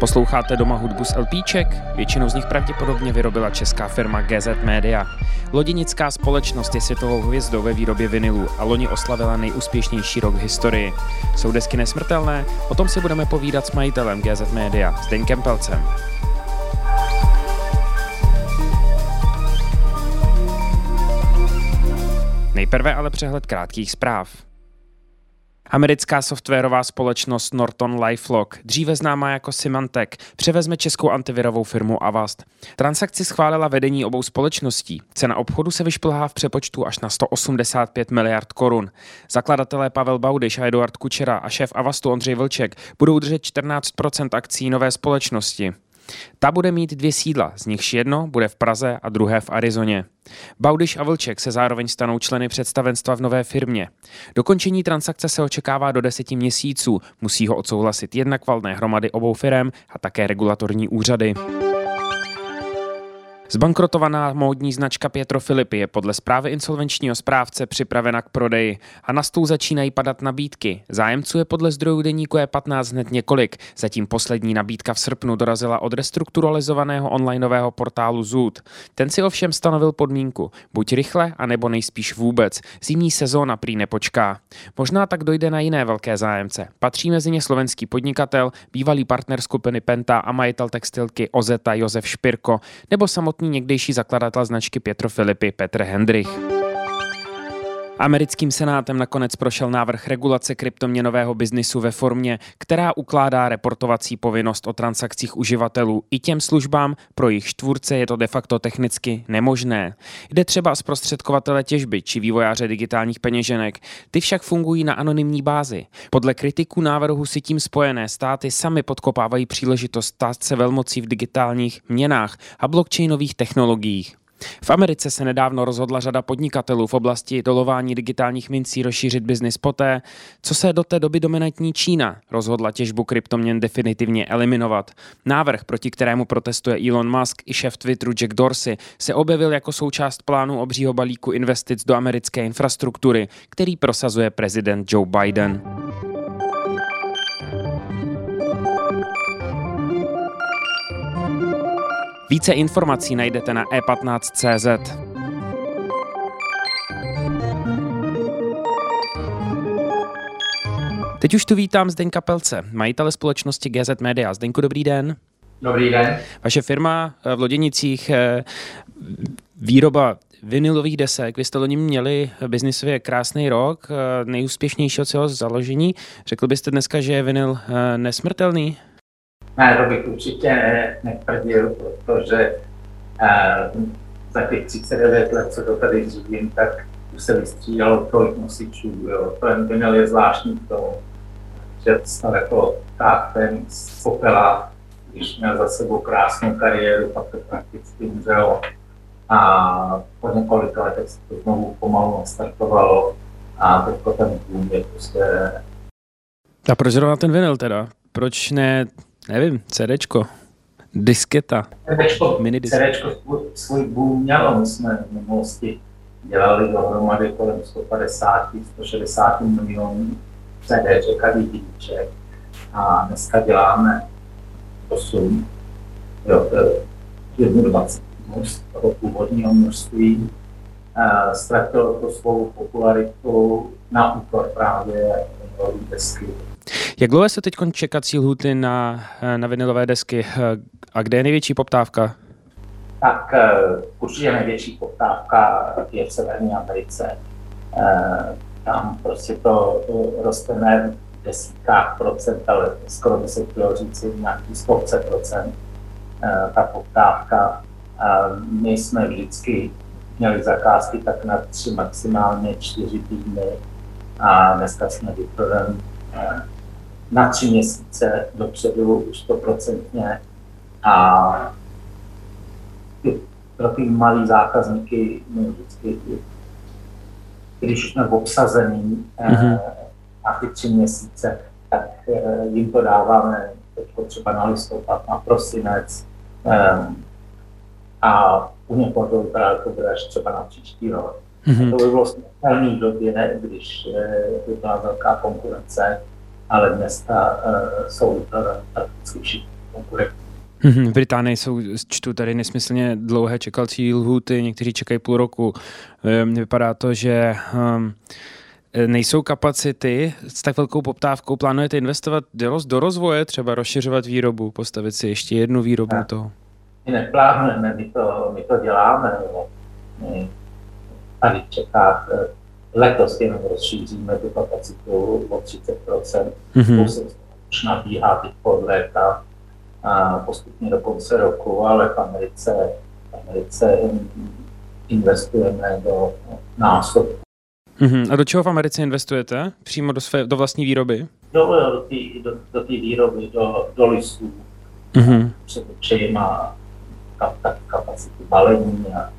Posloucháte doma hudbu z LPček, většinu z nich pravděpodobně vyrobila česká firma GZ Media. Loděnická společnost je světovou hvězdou ve výrobě vinilů a loni oslavila nejúspěšnější rok v historii. Jsou desky nesmrtelné? O tom si budeme povídat s majitelem GZ Media, Zdeňkem Pelcem. Nejprve ale přehled krátkých zpráv. Americká softwarová společnost Norton Lifelog, dříve známá jako Symantec, převezme českou antivirovou firmu Avast. Transakci schválila vedení obou společností. Cena obchodu se vyšplhá v přepočtu až na 185 miliard korun. Zakladatelé Pavel Baudyš a Eduard Kučera a šéf Avastu Ondřej Vlček budou držet 14% akcií nové společnosti. Ta bude mít 2 sídla, z nichž jedno bude v Praze a druhé v Arizoně. Baudyš a Vlček se zároveň stanou členy představenstva v nové firmě. Dokončení transakce se očekává do 10 měsíců, musí ho odsouhlasit jednak valné hromady obou firem a také regulatorní úřady. Zbankrotovaná módní značka Pietro Filipi je podle zprávy insolvenčního správce připravena k prodeji a na stůl začínají padat nabídky. Zájemců je podle zdrojů deníku E15 hned několik, zatím poslední nabídka v srpnu dorazila od restrukturalizovaného onlineového portálu ZOOT. Ten si ovšem stanovil podmínku, buď rychle, anebo nejspíš vůbec. Zimní sezóna prý nepočká. Možná tak dojde na jiné velké zájemce. Patří mezi ně slovenský podnikatel, bývalý partner skupiny Penta a majitel textilky Ozeta Josef Špirko, nebo samotný někdejší zakladatel značky Pietro Filipi Petr Hendrich. Americkým senátem nakonec prošel návrh regulace kryptoměnového biznisu ve formě, která ukládá reportovací povinnost o transakcích uživatelů i těm službám, pro jejich tvůrce je to de facto technicky nemožné. Jde třeba zprostředkovatele těžby či vývojáře digitálních peněženek, ty však fungují na anonymní bázi. Podle kritiků návrhu si tím Spojené státy sami podkopávají příležitost stát se velmocí v digitálních měnách a blockchainových technologiích. V Americe se nedávno rozhodla řada podnikatelů v oblasti dolování digitálních mincí rozšířit biznis poté, co se do té doby dominantní Čína rozhodla těžbu kryptoměn definitivně eliminovat. Návrh, proti kterému protestuje Elon Musk i šéf Twitteru Jack Dorsey, se objevil jako součást plánu obřího balíku investic do americké infrastruktury, který prosazuje prezident Joe Biden. Více informací najdete na e15.cz. Teď už tu vítám Zdeňka Pelce, majitele společnosti GZ Media. Zdeňku, dobrý den. Dobrý den. Vaše firma v Loděnicích, výroba vinilových desek. Vy jste loni měli biznisově krásný rok, nejúspěšnější od celého založení. Řekl byste dneska, že je vinyl nesmrtelný? Ne, to bych určitě netvrdil, protože za těch 39 let, co to tady řídím, tak už se vystřídalo tolik nosičů. Ten vinyl je zvláštní k tomu, že snad jako ten z popela, když měl za sebou krásnou kariéru, pak to prakticky umřelo. A po několika letech se to znovu pomalu nastartovalo a teďko ten dům je prostě... A proč zrovna ten vinyl teda? Proč ne... Nevím, CDčko, disketa, CDčko svůj boom mělo, my jsme v minulosti dělali dohromady kolem 150, 160 milionů CDček a DVDček a dneska děláme 21 z toho původního množství. Ztratilo to svou popularitu na úkor právě desky. Jak dlouho se teď čekací lhuty na vinilové desky a kde je největší poptávka? Tak určitě největší poptávka je v Severní Americe. Tam prostě to roste ne v desítkách procent, ale skoro by se chtělo říci nějaký 100%. Ta poptávka, my jsme vždycky měli zakázky tak na 3, maximálně 4 týdny a dneska jsme vyprodali na 3 měsíce dopředu už 100%. A pro ty malé zákazníky, vždycky, když jsme obsazený na ty 3 měsíce, tak jim to dáváme třeba na listopad, na prosinec a u někoho to bude až třeba na příští rok. Mm-hmm. To by bylo v velmi době, ne, když by byla velká konkurence, ale dneska jsou prakticky všichni konkurentní. V Británii jsou, čtu tady nesmyslně dlouhé čekací lhůty, někteří čekají půl roku. Vypadá to, že nejsou kapacity s tak velkou poptávkou. Plánujete investovat do rozvoje, třeba rozšiřovat výrobu, postavit si ještě jednu výrobu toho? My neplánujeme, my to děláme. My tady v Čechách letos jenom rozšíříme tu kapacitu o 30%. Už nabíhá teď pod léta a postupně do konce roku, ale v Americe investujeme do násobku. A do čeho v Americe investujete? Přímo do vlastní výroby? Do té výroby, do listů, především a kapacity balení. A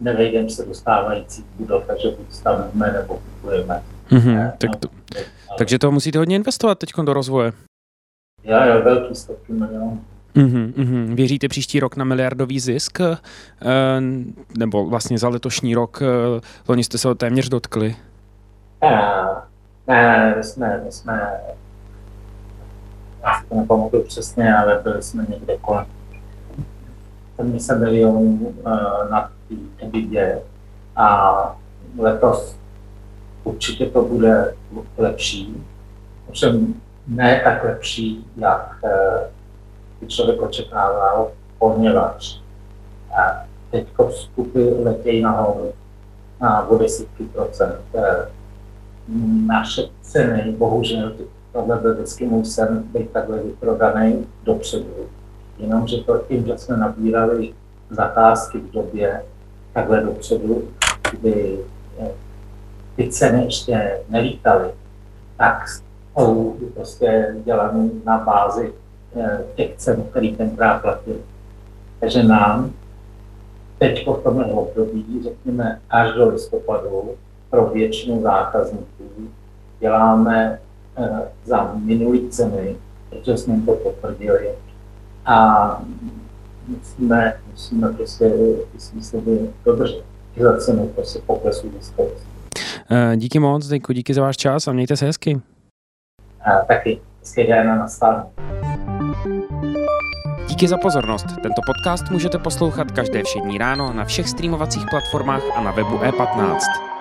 nevejdem se do stávajících budov, takže buď stavíme nebo kupujeme. Takže toho musíte hodně investovat teď do rozvoje. Já velký stovky milionů. Věříte příští rok na miliardový zisk? Nebo vlastně za letošní rok? Loni jste se ho téměř dotkli. Ne, my jsme já si to nepamatuju přesně, ale byli jsme někde kolem 70 milionů na té EBITDA a letos určitě to bude lepší. Ovšem ne tak lepší, jak by člověk očekával, poněvadž teď vstupy letějí nahoru na o 10%. Naše ceny, bohužel, tohle byl vždycky můj sen být takhle vyprodaný dopředu. Jenomže to tím, že jsme nabírali zakázky v době takhle dopředu, kdy ty ceny ještě nelítaly, tak jsou prostě dělané na bázi těch cen, který tenkrát platili. Takže nám teď v tomhle období, řekněme až do listopadu, pro většinu zákazníků děláme za minulý ceny, protože jsme to potvrdili a musíme prostě vysvětlit dodržet za cenu prostě poklesu výsledky. Díky moc, Zdeňku, díky za váš čas a mějte se hezky. Taky, hezký den na nastavení. Díky za pozornost. Tento podcast můžete poslouchat každé všední ráno na všech streamovacích platformách a na webu E15.